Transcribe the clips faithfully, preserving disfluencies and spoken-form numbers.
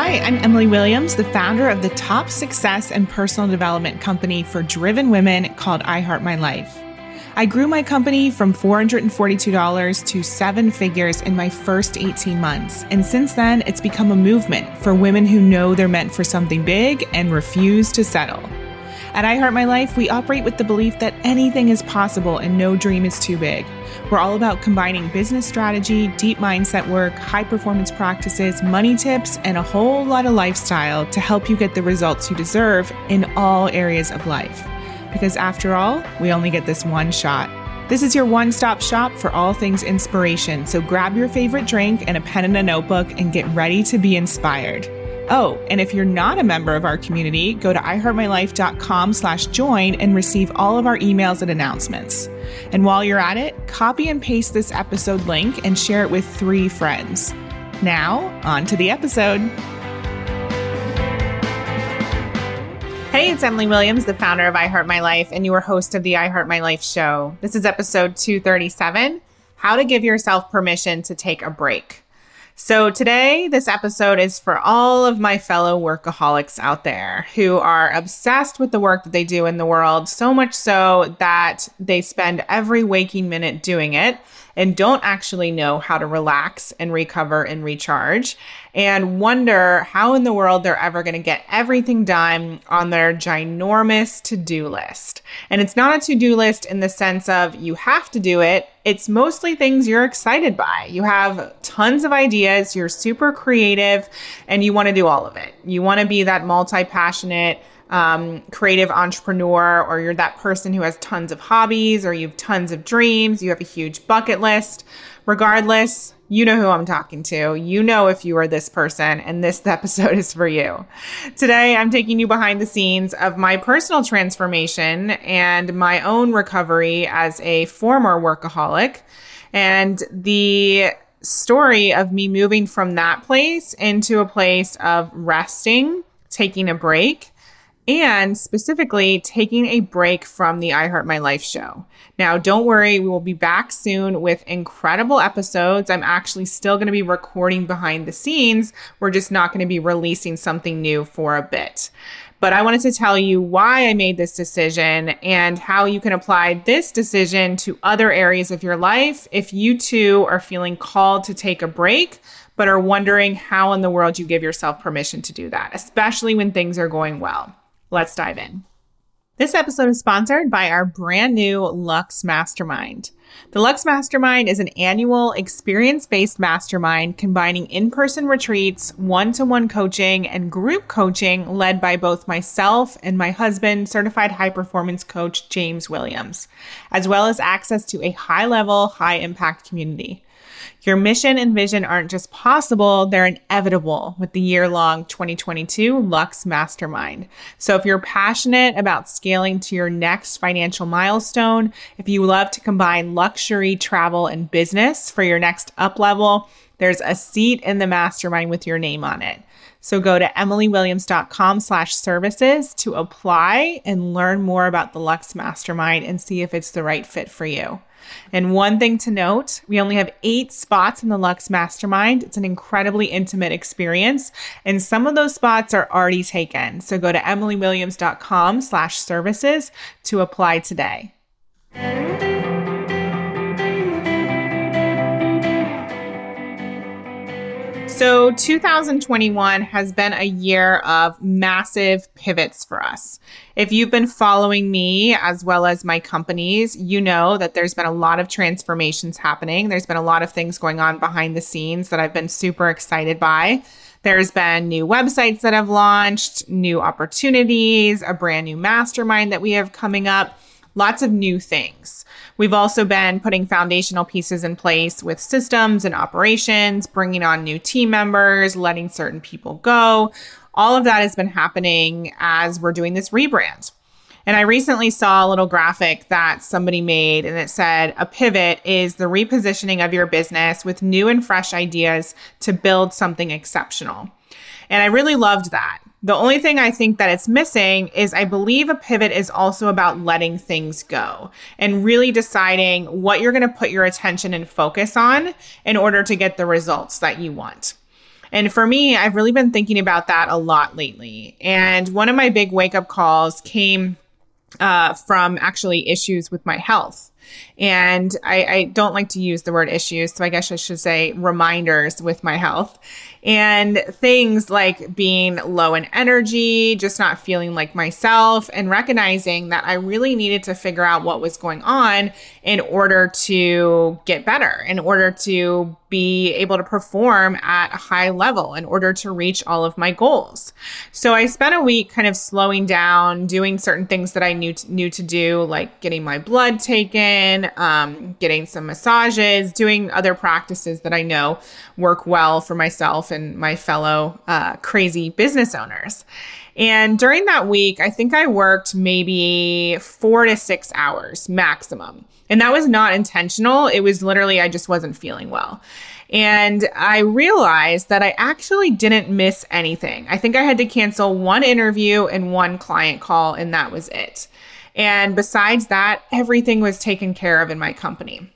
Hi, I'm Emily Williams, the founder of the top success and personal development company for driven women called I Heart My Life. I grew my company from four hundred forty-two dollars to seven figures in my first eighteen months. And since then, it's become a movement for women who know they're meant for something big and refuse to settle. At I Heart My Life, we operate with the belief that anything is possible and no dream is too big. We're all about combining business strategy, deep mindset work, high performance practices, money tips, and a whole lot of lifestyle to help you get the results you deserve in all areas of life. Because after all, we only get this one shot. This is your one-stop shop for all things inspiration. So grab your favorite drink and a pen and a notebook and get ready to be inspired. Oh, and if you're not a member of our community, go to iHeartMyLife.com slash join and receive all of our emails and announcements. And while you're at it, copy and paste this episode link and share it with three friends. Now, on to the episode. Hey, it's Emily Williams, the founder of I Heart My Life and your host of the I Heart My Life show. This is episode two thirty-seven, How to Give Yourself Permission to Take a Break. So today, this episode is for all of my fellow workaholics out there who are obsessed with the work that they do in the world, so much so that they spend every waking minute doing it and don't actually know how to relax and recover and recharge and wonder how in the world they're ever going to get everything done on their ginormous to-do list. And it's not a to-do list in the sense of you have to do it. It's mostly things you're excited by. You have tons of ideas, you're super creative, and you want to do all of it. You want to be that multi-passionate Um, creative entrepreneur, or you're that person who has tons of hobbies, or you have tons of dreams, you have a huge bucket list. Regardless, you know who I'm talking to. You know if you are this person, and this episode is for you. Today, I'm taking you behind the scenes of my personal transformation and my own recovery as a former workaholic, and the story of me moving from that place into a place of resting, taking a break, and specifically taking a break from the I Heart My Life show. Now, don't worry, we will be back soon with incredible episodes. I'm actually still going to be recording behind the scenes. We're just not going to be releasing something new for a bit. But I wanted to tell you why I made this decision and how you can apply this decision to other areas of your life if you too are feeling called to take a break, but are wondering how in the world you give yourself permission to do that, especially when things are going well. Let's dive in. This episode is sponsored by our brand new Lux Mastermind. The Lux Mastermind is an annual experience-based mastermind combining in-person retreats, one-to-one coaching, and group coaching led by both myself and my husband, certified high-performance coach James Williams, as well as access to a high-level, high-impact community. Your mission and vision aren't just possible, they're inevitable with the year-long twenty twenty-two Lux Mastermind. So if you're passionate about scaling to your next financial milestone, if you love to combine luxury, travel, and business for your next up level, there's a seat in the mastermind with your name on it. So go to emilywilliams.com slash services to apply and learn more about the Lux Mastermind and see if it's the right fit for you. And one thing to note, we only have eight spots in the Lux Mastermind. It's an incredibly intimate experience, and some of those spots are already taken. So go to emilywilliams.com slash services to apply today. So two thousand twenty-one has been a year of massive pivots for us. If you've been following me as well as my companies, you know that there's been a lot of transformations happening. There's been a lot of things going on behind the scenes that I've been super excited by. There's been new websites that have launched, new opportunities, a brand new mastermind that we have coming up. Lots of new things. We've also been putting foundational pieces in place with systems and operations, bringing on new team members, letting certain people go. All of that has been happening as we're doing this rebrand. And I recently saw a little graphic that somebody made, and it said, a pivot is the repositioning of your business with new and fresh ideas to build something exceptional. And I really loved that. The only thing I think that it's missing is I believe a pivot is also about letting things go and really deciding what you're going to put your attention and focus on in order to get the results that you want. And for me, I've really been thinking about that a lot lately. And one of my big wake-up calls came uh, from actually issues with my health. And I, I don't like to use the word issues, so I guess I should say reminders with my health. And things like being low in energy, just not feeling like myself, and recognizing that I really needed to figure out what was going on in order to get better, in order to be able to perform at a high level, in order to reach all of my goals. So I spent a week kind of slowing down, doing certain things that I knew to, knew to do, like getting my blood taken, um, getting some massages, doing other practices that I know work well for myself and my fellow uh, crazy business owners. And during that week, I think I worked maybe four to six hours maximum. And that was not intentional. It was literally, I just wasn't feeling well. And I realized that I actually didn't miss anything. I think I had to cancel one interview and one client call, and that was it. And besides that, everything was taken care of in my company.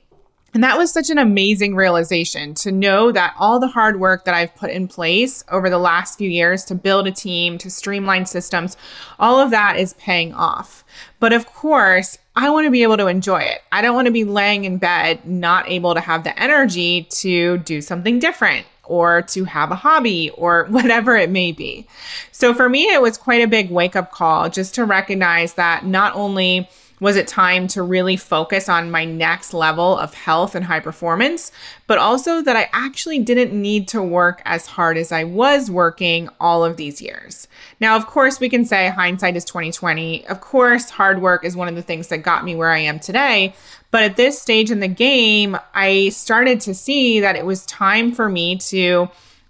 And that was such an amazing realization, to know that all the hard work that I've put in place over the last few years to build a team, to streamline systems, all of that is paying off. But of course, I want to be able to enjoy it. I don't want to be laying in bed, not able to have the energy to do something different, or to have a hobby, or whatever it may be. So for me, it was quite a big wake-up call just to recognize that not only was it time to really focus on my next level of health and high performance, but also that I actually didn't need to work as hard as I was working all of these years. Now, of course, we can say hindsight is twenty twenty. Of course, hard work is one of the things that got me where I am today. But at this stage in the game, I started to see that it was time for me to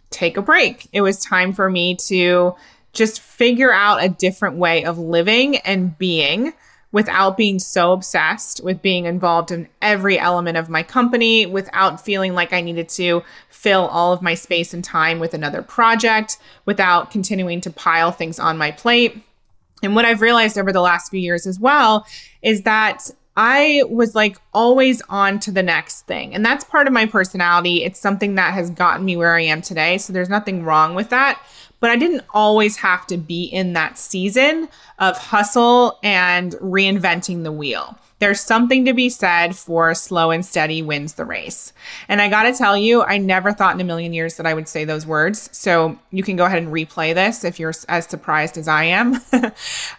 take a break. It was time for me to just figure out a different way of living and being, without being so obsessed with being involved in every element of my company, without feeling like I needed to fill all of my space and time with another project, without continuing to pile things on my plate. And what I've realized over the last few years as well is that I was like always on to the next thing. And that's part of my personality. It's something that has gotten me where I am today. So there's nothing wrong with that. But I didn't always have to be in that season of hustle and reinventing the wheel. There's something to be said for slow and steady wins the race. And I gotta tell you, I never thought in a million years that I would say those words. So you can go ahead and replay this if you're as surprised as I am.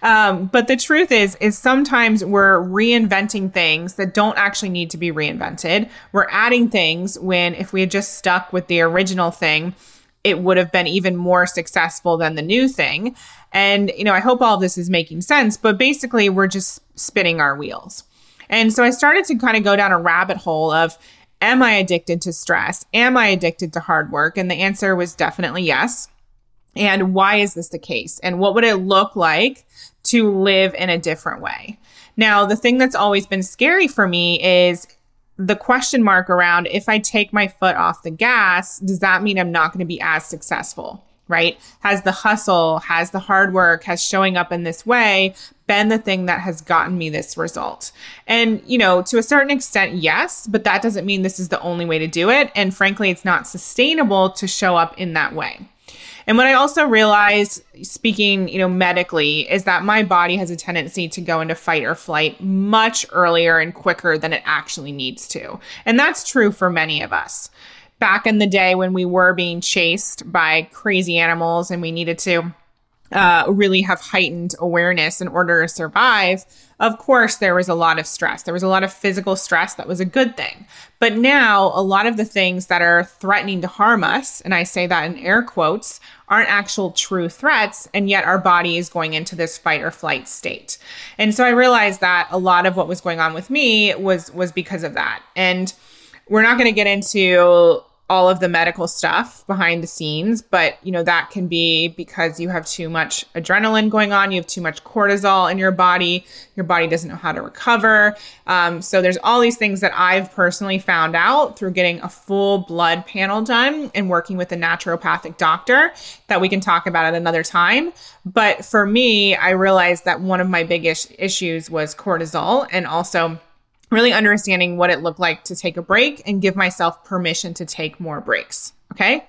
um, but the truth is, is sometimes we're reinventing things that don't actually need to be reinvented. We're adding things when, if we had just stuck with the original thing, it would have been even more successful than the new thing. And, you know, I hope all of this is making sense, but basically we're just spinning our wheels. And so I started to kind of go down a rabbit hole of, am I addicted to stress? Am I addicted to hard work? And the answer was definitely yes. And why is this the case? And what would it look like to live in a different way? Now, the thing that's always been scary for me is the question mark around, if I take my foot off the gas, does that mean I'm not going to be as successful, right? Has the hustle, has the hard work, has showing up in this way been the thing that has gotten me this result? And, you know, to a certain extent, yes, but that doesn't mean this is the only way to do it. And frankly, it's not sustainable to show up in that way. And what I also realized, speaking, you know, medically, is that my body has a tendency to go into fight or flight much earlier and quicker than it actually needs to. And that's true for many of us. Back in the day when we were being chased by crazy animals and we needed to uh, really have heightened awareness in order to survive, of course, there was a lot of stress. There was a lot of physical stress that was a good thing. But now a lot of the things that are threatening to harm us, and I say that in air quotes, aren't actual true threats. And yet our body is going into this fight or flight state. And so I realized that a lot of what was going on with me was, was because of that. And we're not going to get into all of the medical stuff behind the scenes, but you know, that can be because you have too much adrenaline going on, you have too much cortisol in your body, your body doesn't know how to recover. Um, so there's all these things that I've personally found out through getting a full blood panel done and working with a naturopathic doctor that we can talk about at another time. But for me, I realized that one of my biggest issues was cortisol, and also really understanding what it looked like to take a break and give myself permission to take more breaks. Okay.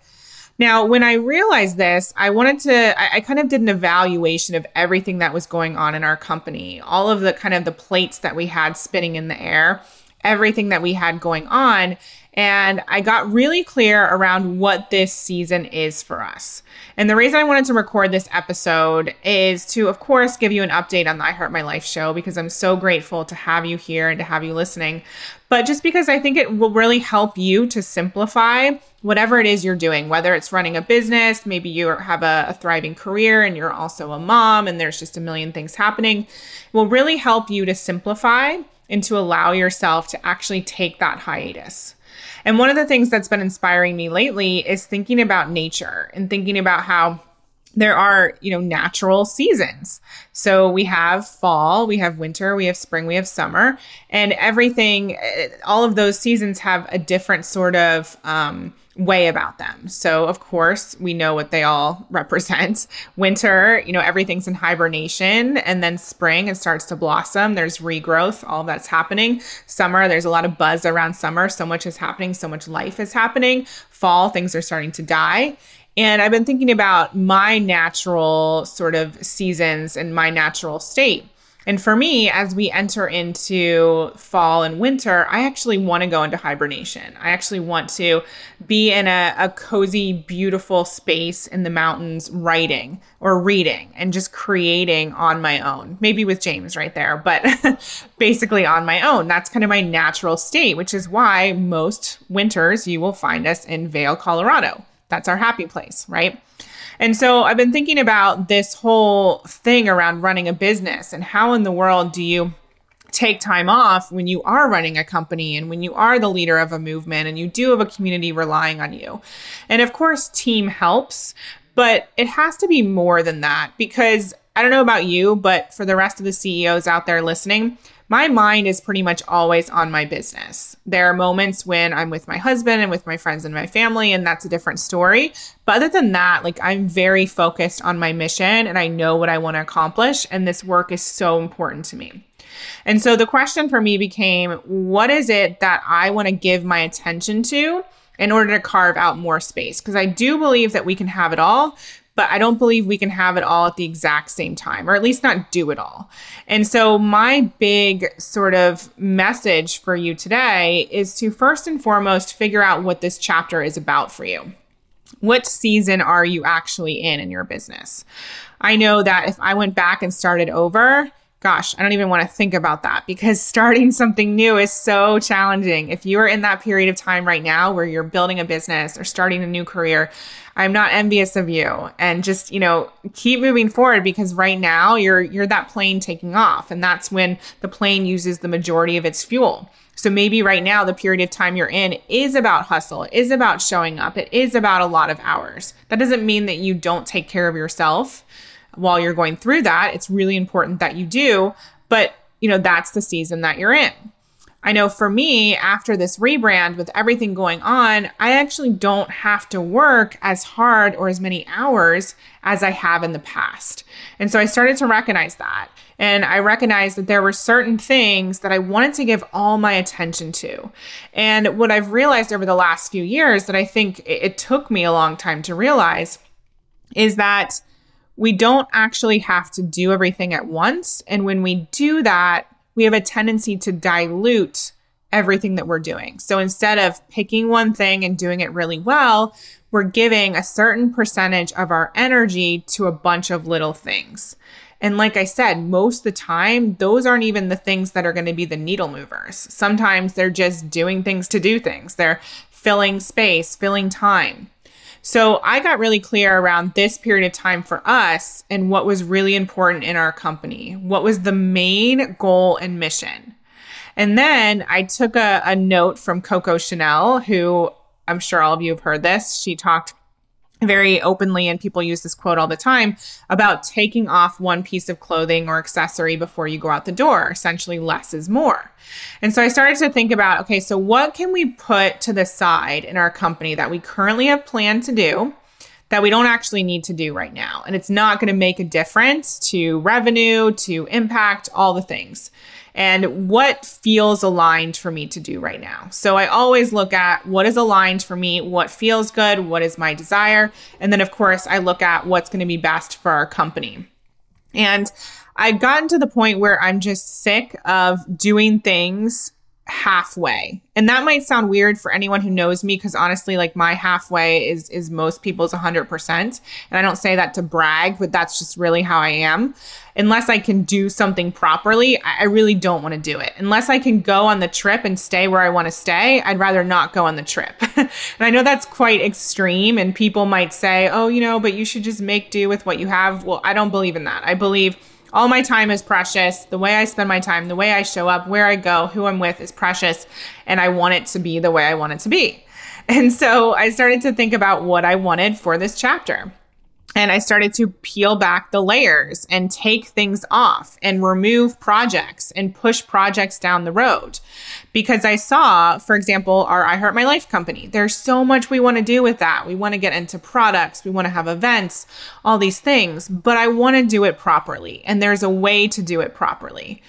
Now, when I realized this, I wanted to, I, I kind of did an evaluation of everything that was going on in our company, all of the kind of the plates that we had spinning in the air, everything that we had going on. And I got really clear around what this season is for us. And the reason I wanted to record this episode is to, of course, give you an update on the I Heart My Life show, because I'm so grateful to have you here and to have you listening. But just because I think it will really help you to simplify whatever it is you're doing, whether it's running a business, maybe you have a, a thriving career and you're also a mom and there's just a million things happening, it will really help you to simplify and to allow yourself to actually take that hiatus. And one of the things that's been inspiring me lately is thinking about nature and thinking about how there are, you know, natural seasons. So we have fall, we have winter, we have spring, we have summer, and everything, all of those seasons have a different sort of um, way about them. So of course, we know what they all represent. Winter, you know, everything's in hibernation, and then spring, it starts to blossom. There's regrowth, all of that's happening. Summer, there's a lot of buzz around summer. So much is happening, so much life is happening. Fall, things are starting to die. And I've been thinking about my natural sort of seasons and my natural state. And for me, as we enter into fall and winter, I actually want to go into hibernation. I actually want to be in a, a cozy, beautiful space in the mountains, writing or reading and just creating on my own, maybe with James right there, but basically on my own. That's kind of my natural state, which is why most winters you will find us in Vail, Colorado. That's our happy place, right? And so I've been thinking about this whole thing around running a business and how in the world do you take time off when you are running a company and when you are the leader of a movement and you do have a community relying on you. And of course, team helps, but it has to be more than that, because I don't know about you, but for the rest of the C E Os out there listening, my mind is pretty much always on my business. There are moments when I'm with my husband and with my friends and my family, and that's a different story. But other than that, like, I'm very focused on my mission and I know what I want to accomplish. And this work is so important to me. And so the question for me became, what is it that I want to give my attention to in order to carve out more space? Because I do believe that we can have it all, but I don't believe we can have it all at the exact same time, or at least not do it all. And so my big sort of message for you today is to first and foremost figure out what this chapter is about for you. What season are you actually in in your business? I know that if I went back and started over, gosh, I don't even want to think about that, because starting something new is so challenging. If you are in that period of time right now where you're building a business or starting a new career, I'm not envious of you, and just, you know, keep moving forward, because right now you're you're that plane taking off, and that's when the plane uses the majority of its fuel. So maybe right now the period of time you're in is about hustle, it is about showing up, it is about a lot of hours. That doesn't mean that you don't take care of yourself while you're going through that. It's really important that you do, but you know, that's the season that you're in. I know for me, after this rebrand, with everything going on, I actually don't have to work as hard or as many hours as I have in the past. And so I started to recognize that. And I recognized that there were certain things that I wanted to give all my attention to. And what I've realized over the last few years, that I think it took me a long time to realize, is that we don't actually have to do everything at once. And when we do that, we have a tendency to dilute everything that we're doing. So instead of picking one thing and doing it really well, we're giving a certain percentage of our energy to a bunch of little things. And like I said, most of the time, those aren't even the things that are going to be the needle movers. Sometimes they're just doing things to do things. They're filling space, filling time. So I got really clear around this period of time for us and what was really important in our company. What was the main goal and mission? And then I took a, a note from Coco Chanel, who I'm sure all of you have heard this. She talked very openly, and people use this quote all the time, about taking off one piece of clothing or accessory before you go out the door. Essentially, less is more. And so I started to think about, okay, so what can we put to the side in our company that we currently have planned to do, that we don't actually need to do right now. And it's not going to make a difference to revenue, to impact, all the things. And what feels aligned for me to do right now. So I always look at what is aligned for me, what feels good, what is my desire. And then, of course, I look at what's going to be best for our company. And I've gotten to the point where I'm just sick of doing things halfway. And that might sound weird for anyone who knows me, because honestly, like, my halfway is is most people's one hundred percent. And I don't say that to brag, but that's just really how I am. Unless I can do something properly, I really don't want to do it. Unless I can go on the trip and stay where I want to stay, I'd rather not go on the trip. And I know that's quite extreme, and people might say, oh, you know, but you should just make do with what you have. Well, I don't believe in that. I believe all my time is precious. The way I spend my time, the way I show up, where I go, who I'm with is precious. And I want it to be the way I want it to be. And so I started to think about what I wanted for this chapter. And I started to peel back the layers and take things off and remove projects and push projects down the road. Because I saw, for example, our I Heart My Life company. There's so much we want to do with that. We want to get into products. We want to have events, all these things. But I want to do it properly. And there's a way to do it properly.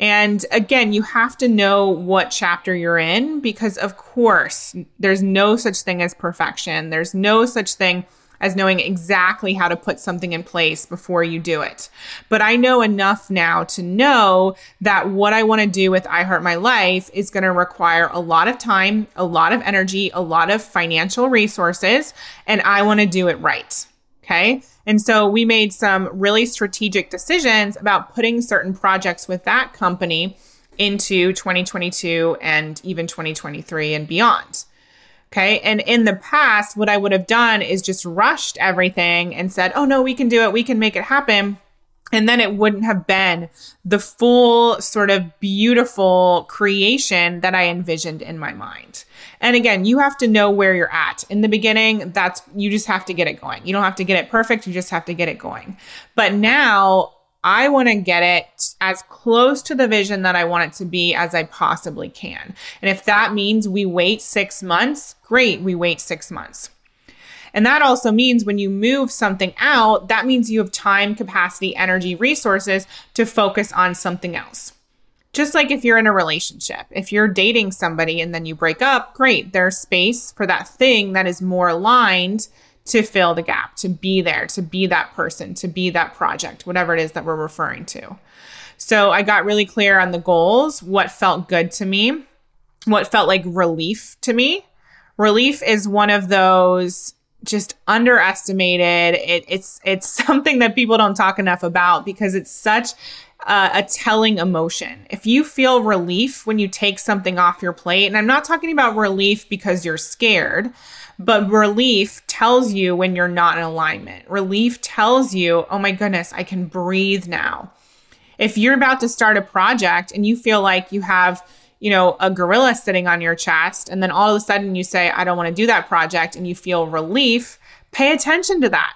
And again, you have to know what chapter you're in, because, of course, there's no such thing as perfection. There's no such thing as knowing exactly how to put something in place before you do it. But I know enough now to know that what I want to do with I Heart My Life is going to require a lot of time, a lot of energy, a lot of financial resources, and I want to do it right. Okay. And so we made some really strategic decisions about putting certain projects with that company into twenty twenty-two and even twenty twenty-three and beyond. Okay. And in the past, what I would have done is just rushed everything and said, oh no, we can do it. We can make it happen. And then it wouldn't have been the full sort of beautiful creation that I envisioned in my mind. And again, you have to know where you're at. In the beginning, that's, you just have to get it going. You don't have to get it perfect. You just have to get it going. But now I want to get it as close to the vision that I want it to be as I possibly can. And if that means we wait six months, great, we wait six months. And that also means when you move something out, that means you have time, capacity, energy, resources to focus on something else. Just like if you're in a relationship, if you're dating somebody and then you break up, great, there's space for that thing that is more aligned to fill the gap, to be there, to be that person, to be that project, whatever it is that we're referring to. So I got really clear on the goals, what felt good to me, what felt like relief to me. Relief is one of those just underestimated. It, it's it's something that people don't talk enough about because it's such Uh, a telling emotion. If you feel relief when you take something off your plate, and I'm not talking about relief because you're scared, but relief tells you when you're not in alignment. Relief tells you, oh my goodness, I can breathe now. If you're about to start a project and you feel like you have, you know, a gorilla sitting on your chest, and then all of a sudden you say, I don't want to do that project, and you feel relief, pay attention to that.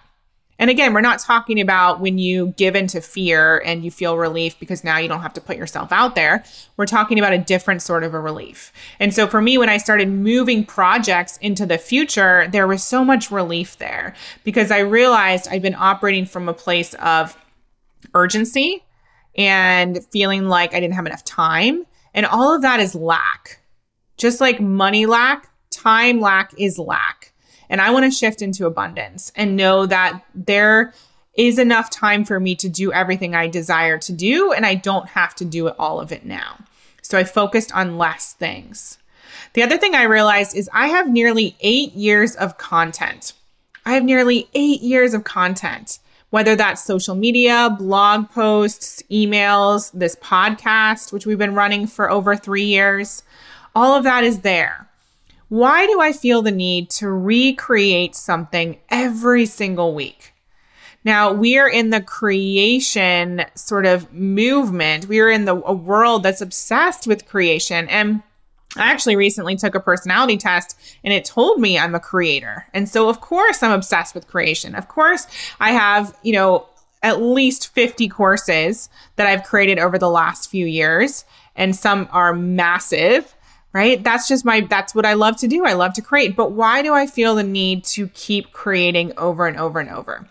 And again, we're not talking about when you give into fear and you feel relief because now you don't have to put yourself out there. We're talking about a different sort of a relief. And so for me, when I started moving projects into the future, there was so much relief there because I realized I'd been operating from a place of urgency and feeling like I didn't have enough time. And all of that is lack. Just like money lack, time lack is lack. And I want to shift into abundance and know that there is enough time for me to do everything I desire to do, and I don't have to do it, all of it now. So I focused on less things. The other thing I realized is I have nearly eight years of content. I have nearly eight years of content, whether that's social media, blog posts, emails, this podcast, which we've been running for over three years. All of that is there. Why do I feel the need to recreate something every single week? Now, we are in the creation sort of movement. We are in the a world that's obsessed with creation. And I actually recently took a personality test and it told me I'm a creator. And so, of course, I'm obsessed with creation. Of course, I have, you know, at least fifty courses that I've created over the last few years. And some are massive. right? That's just my, that's what I love to do. I love to create. But why do I feel the need to keep creating over and over and over?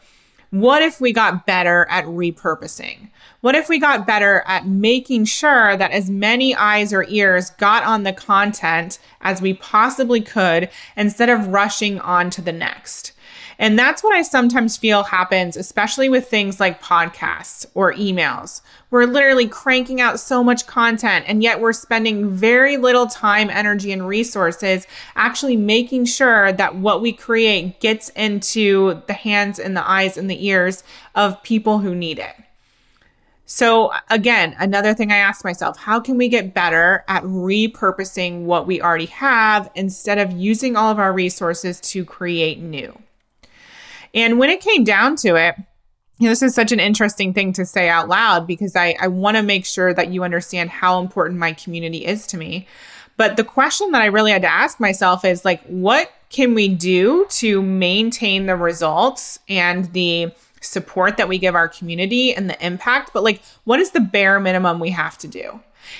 What if we got better at repurposing? What if we got better at making sure that as many eyes or ears got on the content as we possibly could instead of rushing on to the next? And that's what I sometimes feel happens, especially with things like podcasts or emails. We're literally cranking out so much content, and yet we're spending very little time, energy, and resources actually making sure that what we create gets into the hands and the eyes and the ears of people who need it. So again, another thing I asked myself, how can we get better at repurposing what we already have instead of using all of our resources to create new? And when it came down to it, you know, this is such an interesting thing to say out loud because I, I want to make sure that you understand how important my community is to me. But the question that I really had to ask myself is like, what can we do to maintain the results and the support that we give our community and the impact? But like, what is the bare minimum we have to do?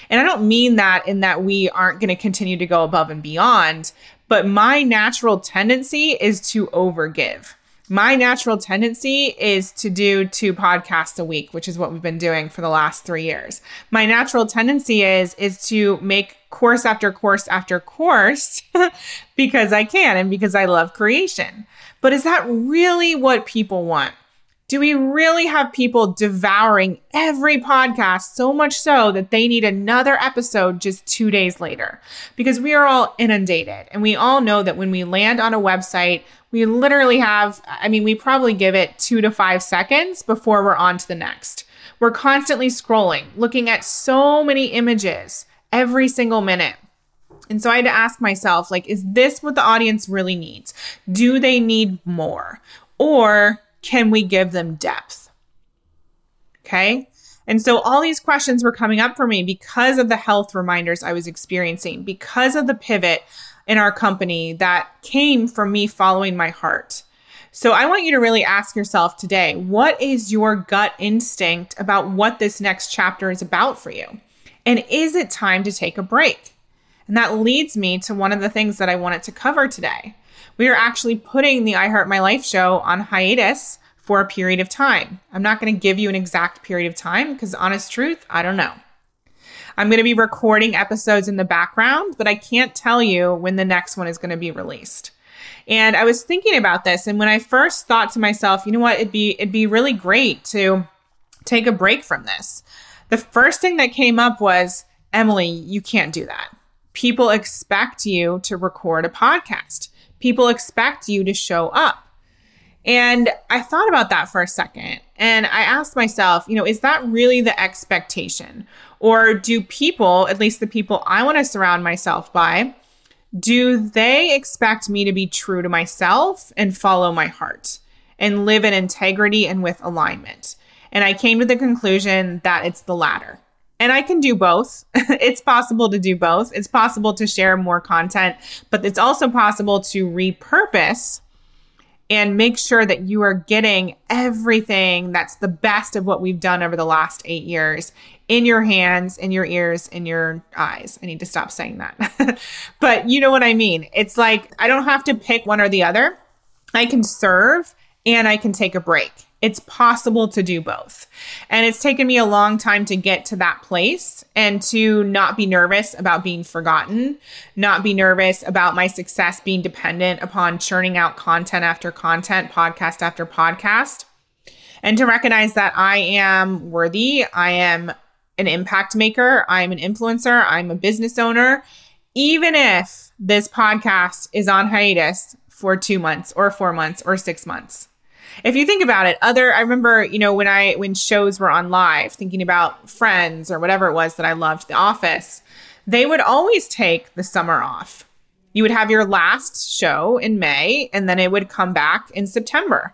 And I don't mean that in that we aren't going to continue to go above and beyond, but my natural tendency is to overgive. My natural tendency is to do two podcasts a week, which is what we've been doing for the last three years. My natural tendency is, is to make course after course after course because I can and because I love creation. But is that really what people want? Do we really have people devouring every podcast so much so that they need another episode just two days later? Because we are all inundated, and we all know that when we land on a website, we literally have, I mean, we probably give it two to five seconds before we're on to the next. We're constantly scrolling, looking at so many images every single minute. And so I had to ask myself, like, is this what the audience really needs? Do they need more? Or can we give them depth? Okay. And so all these questions were coming up for me because of the health reminders I was experiencing, because of the pivot in our company that came from me following my heart. So I want you to really ask yourself today, what is your gut instinct about what this next chapter is about for you? And is it time to take a break? And that leads me to one of the things that I wanted to cover today. We are actually putting the I Heart My Life show on hiatus for a period of time. I'm not going to give you an exact period of time because honest truth, I don't know. I'm going to be recording episodes in the background, but I can't tell you when the next one is going to be released. And I was thinking about this. And when I first thought to myself, you know what, it'd be, it'd be really great to take a break from this. The first thing that came up was, Emily, you can't do that. People expect you to record a podcast. People expect you to show up. And I thought about that for a second. And I asked myself, you know, is that really the expectation? Or do people, at least the people I want to surround myself by, do they expect me to be true to myself and follow my heart and live in integrity and with alignment? And I came to the conclusion that it's the latter. And I can do both. It's possible to do both. It's possible to share more content, but it's also possible to repurpose and make sure that you are getting everything that's the best of what we've done over the last eight years in your hands, in your ears, in your eyes. I need to stop saying that. But you know what I mean? It's like, I don't have to pick one or the other. I can serve and I can take a break. It's possible to do both. And it's taken me a long time to get to that place and to not be nervous about being forgotten, not be nervous about my success being dependent upon churning out content after content, podcast after podcast, and to recognize that I am worthy. I am an impact maker. I'm an influencer. I'm a business owner. Even if this podcast is on hiatus for two months or four months or six months. If you think about it, other, I remember, you know, when I, when shows were on live, thinking about Friends or whatever it was that I loved, The Office, they would always take the summer off. You would have your last show in May, and then it would come back in September.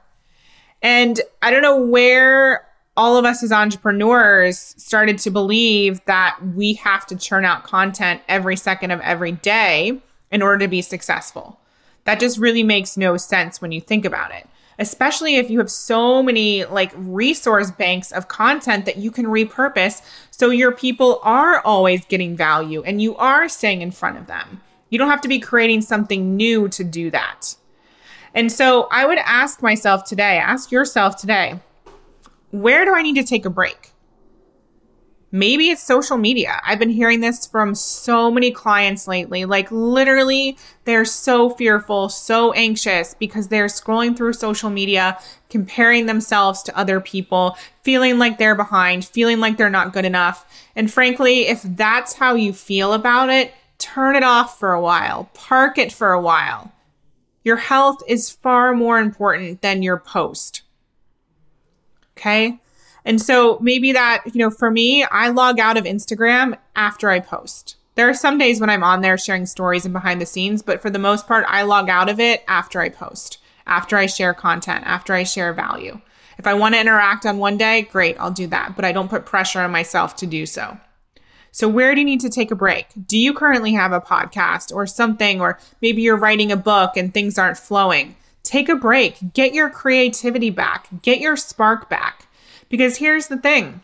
And I don't know where all of us as entrepreneurs started to believe that we have to churn out content every second of every day in order to be successful. That just really makes no sense when you think about it. especially if you have so many like resource banks of content that you can repurpose. So your people are always getting value and you are staying in front of them. You don't have to be creating something new to do that. And so I would ask myself today, ask yourself today, where do I need to take a break? Maybe it's social media. I've been hearing this from so many clients lately. Like literally, they're so fearful, so anxious because they're scrolling through social media, comparing themselves to other people, feeling like they're behind, feeling like they're not good enough. And frankly, if that's how you feel about it, turn it off for a while, park it for a while. Your health is far more important than your post. Okay? And so maybe that, you know, for me, I log out of Instagram after I post. There are some days when I'm on there sharing stories and behind the scenes, but for the most part, I log out of it after I post, after I share content, after I share value. If I want to interact on one day, great, I'll do that, but I don't put pressure on myself to do so. So where do you need to take a break? Do you currently have a podcast or something, or maybe you're writing a book and things aren't flowing? Take a break, get your creativity back, get your spark back. Because here's the thing,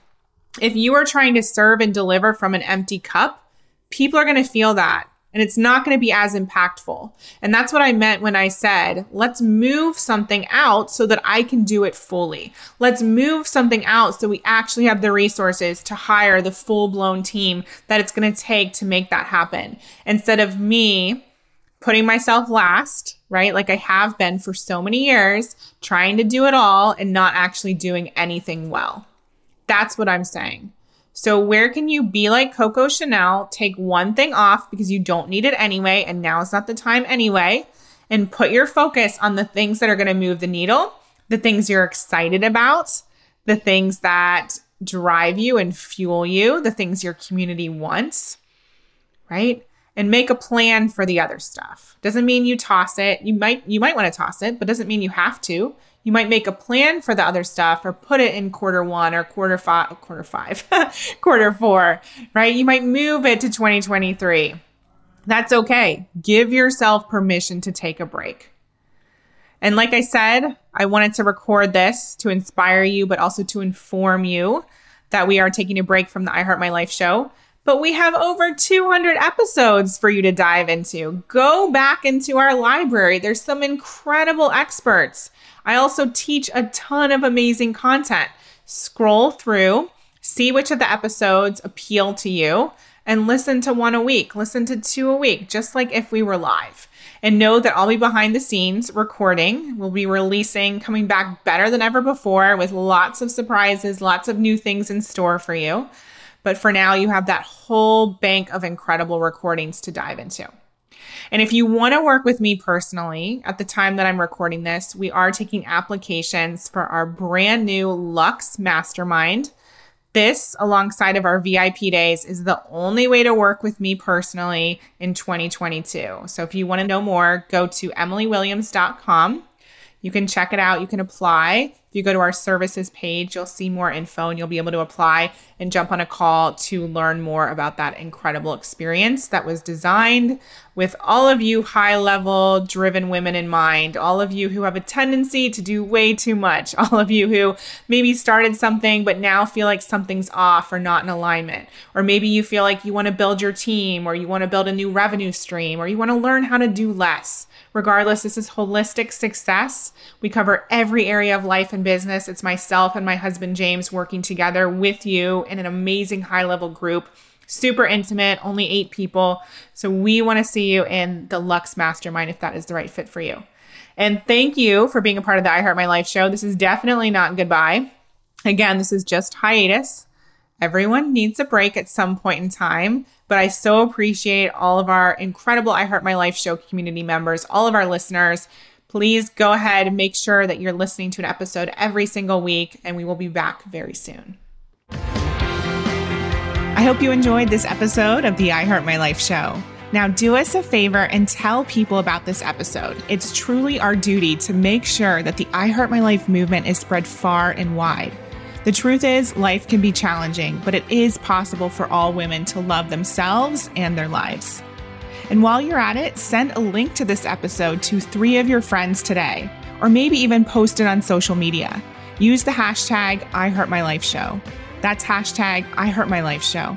if you are trying to serve and deliver from an empty cup, people are going to feel that and it's not going to be as impactful. And that's what I meant when I said, let's move something out so that I can do it fully. Let's move something out so we actually have the resources to hire the full-blown team that it's going to take to make that happen. Instead of me putting myself last, right? Like I have been for so many years, trying to do it all and not actually doing anything well. That's what I'm saying. So where can you be like Coco Chanel, take one thing off because you don't need it anyway, and now is not the time anyway, and put your focus on the things that are going to move the needle, the things you're excited about, the things that drive you and fuel you, the things your community wants, right? And make a plan for the other stuff. Doesn't mean you toss it. You might you might want to toss it, but doesn't mean you have to. You might make a plan for the other stuff or put it in quarter one or quarter five, quarter five, quarter four, right? You might move it to twenty twenty-three. That's okay. Give yourself permission to take a break. And like I said, I wanted to record this to inspire you, but also to inform you that we are taking a break from the I Heart My Life show. But we have over two hundred episodes for you to dive into. Go back into our library. There's some incredible experts. I also teach a ton of amazing content. Scroll through, see which of the episodes appeal to you, and listen to one a week. Listen to two a week, just like if we were live. And know that I'll be behind the scenes recording. We'll be releasing, coming back better than ever before with lots of surprises, lots of new things in store for you. But for now, you have that whole bank of incredible recordings to dive into. And if you want to work with me personally, at the time that I'm recording this, we are taking applications for our brand new Lux Mastermind. This, alongside of our V I P days, is the only way to work with me personally in twenty twenty-two. So if you want to know more, go to emily williams dot com. You can check it out. You can apply. If you go to our services page, you'll see more info and you'll be able to apply and jump on a call to learn more about that incredible experience that was designed with all of you high-level driven women in mind, all of you who have a tendency to do way too much, all of you who maybe started something but now feel like something's off or not in alignment, or maybe you feel like you want to build your team or you want to build a new revenue stream or you want to learn how to do less. Regardless, this is holistic success. We cover every area of life and business. It's myself and my husband, James, working together with you in an amazing high-level group, super intimate, only eight people. So we want to see you in the Lux Mastermind if that is the right fit for you. And thank you for being a part of the I Heart My Life show. This is definitely not goodbye. Again, this is just hiatus. Everyone needs a break at some point in time, but I so appreciate all of our incredible I Heart My Life show community members, all of our listeners. Please go ahead and make sure that you're listening to an episode every single week, and we will be back very soon. I hope you enjoyed this episode of the I Heart My Life show. Now do us a favor and tell people about this episode. It's truly our duty to make sure that the I Heart My Life movement is spread far and wide. The truth is, life can be challenging, but it is possible for all women to love themselves and their lives. And while you're at it, send a link to this episode to three of your friends today, or maybe even post it on social media. Use the hashtag I Heart My Life Show. That's hashtag I Heart My Life Show.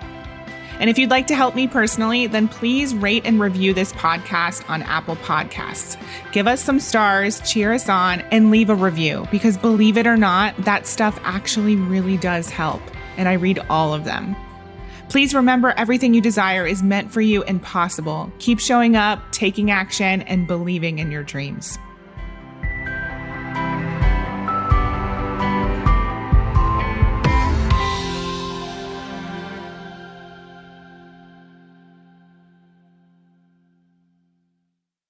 And if you'd like to help me personally, then please rate and review this podcast on Apple Podcasts. Give us some stars, cheer us on, and leave a review, because believe it or not, that stuff actually really does help. And I read all of them. Please remember, everything you desire is meant for you and possible. Keep showing up, taking action, and believing in your dreams.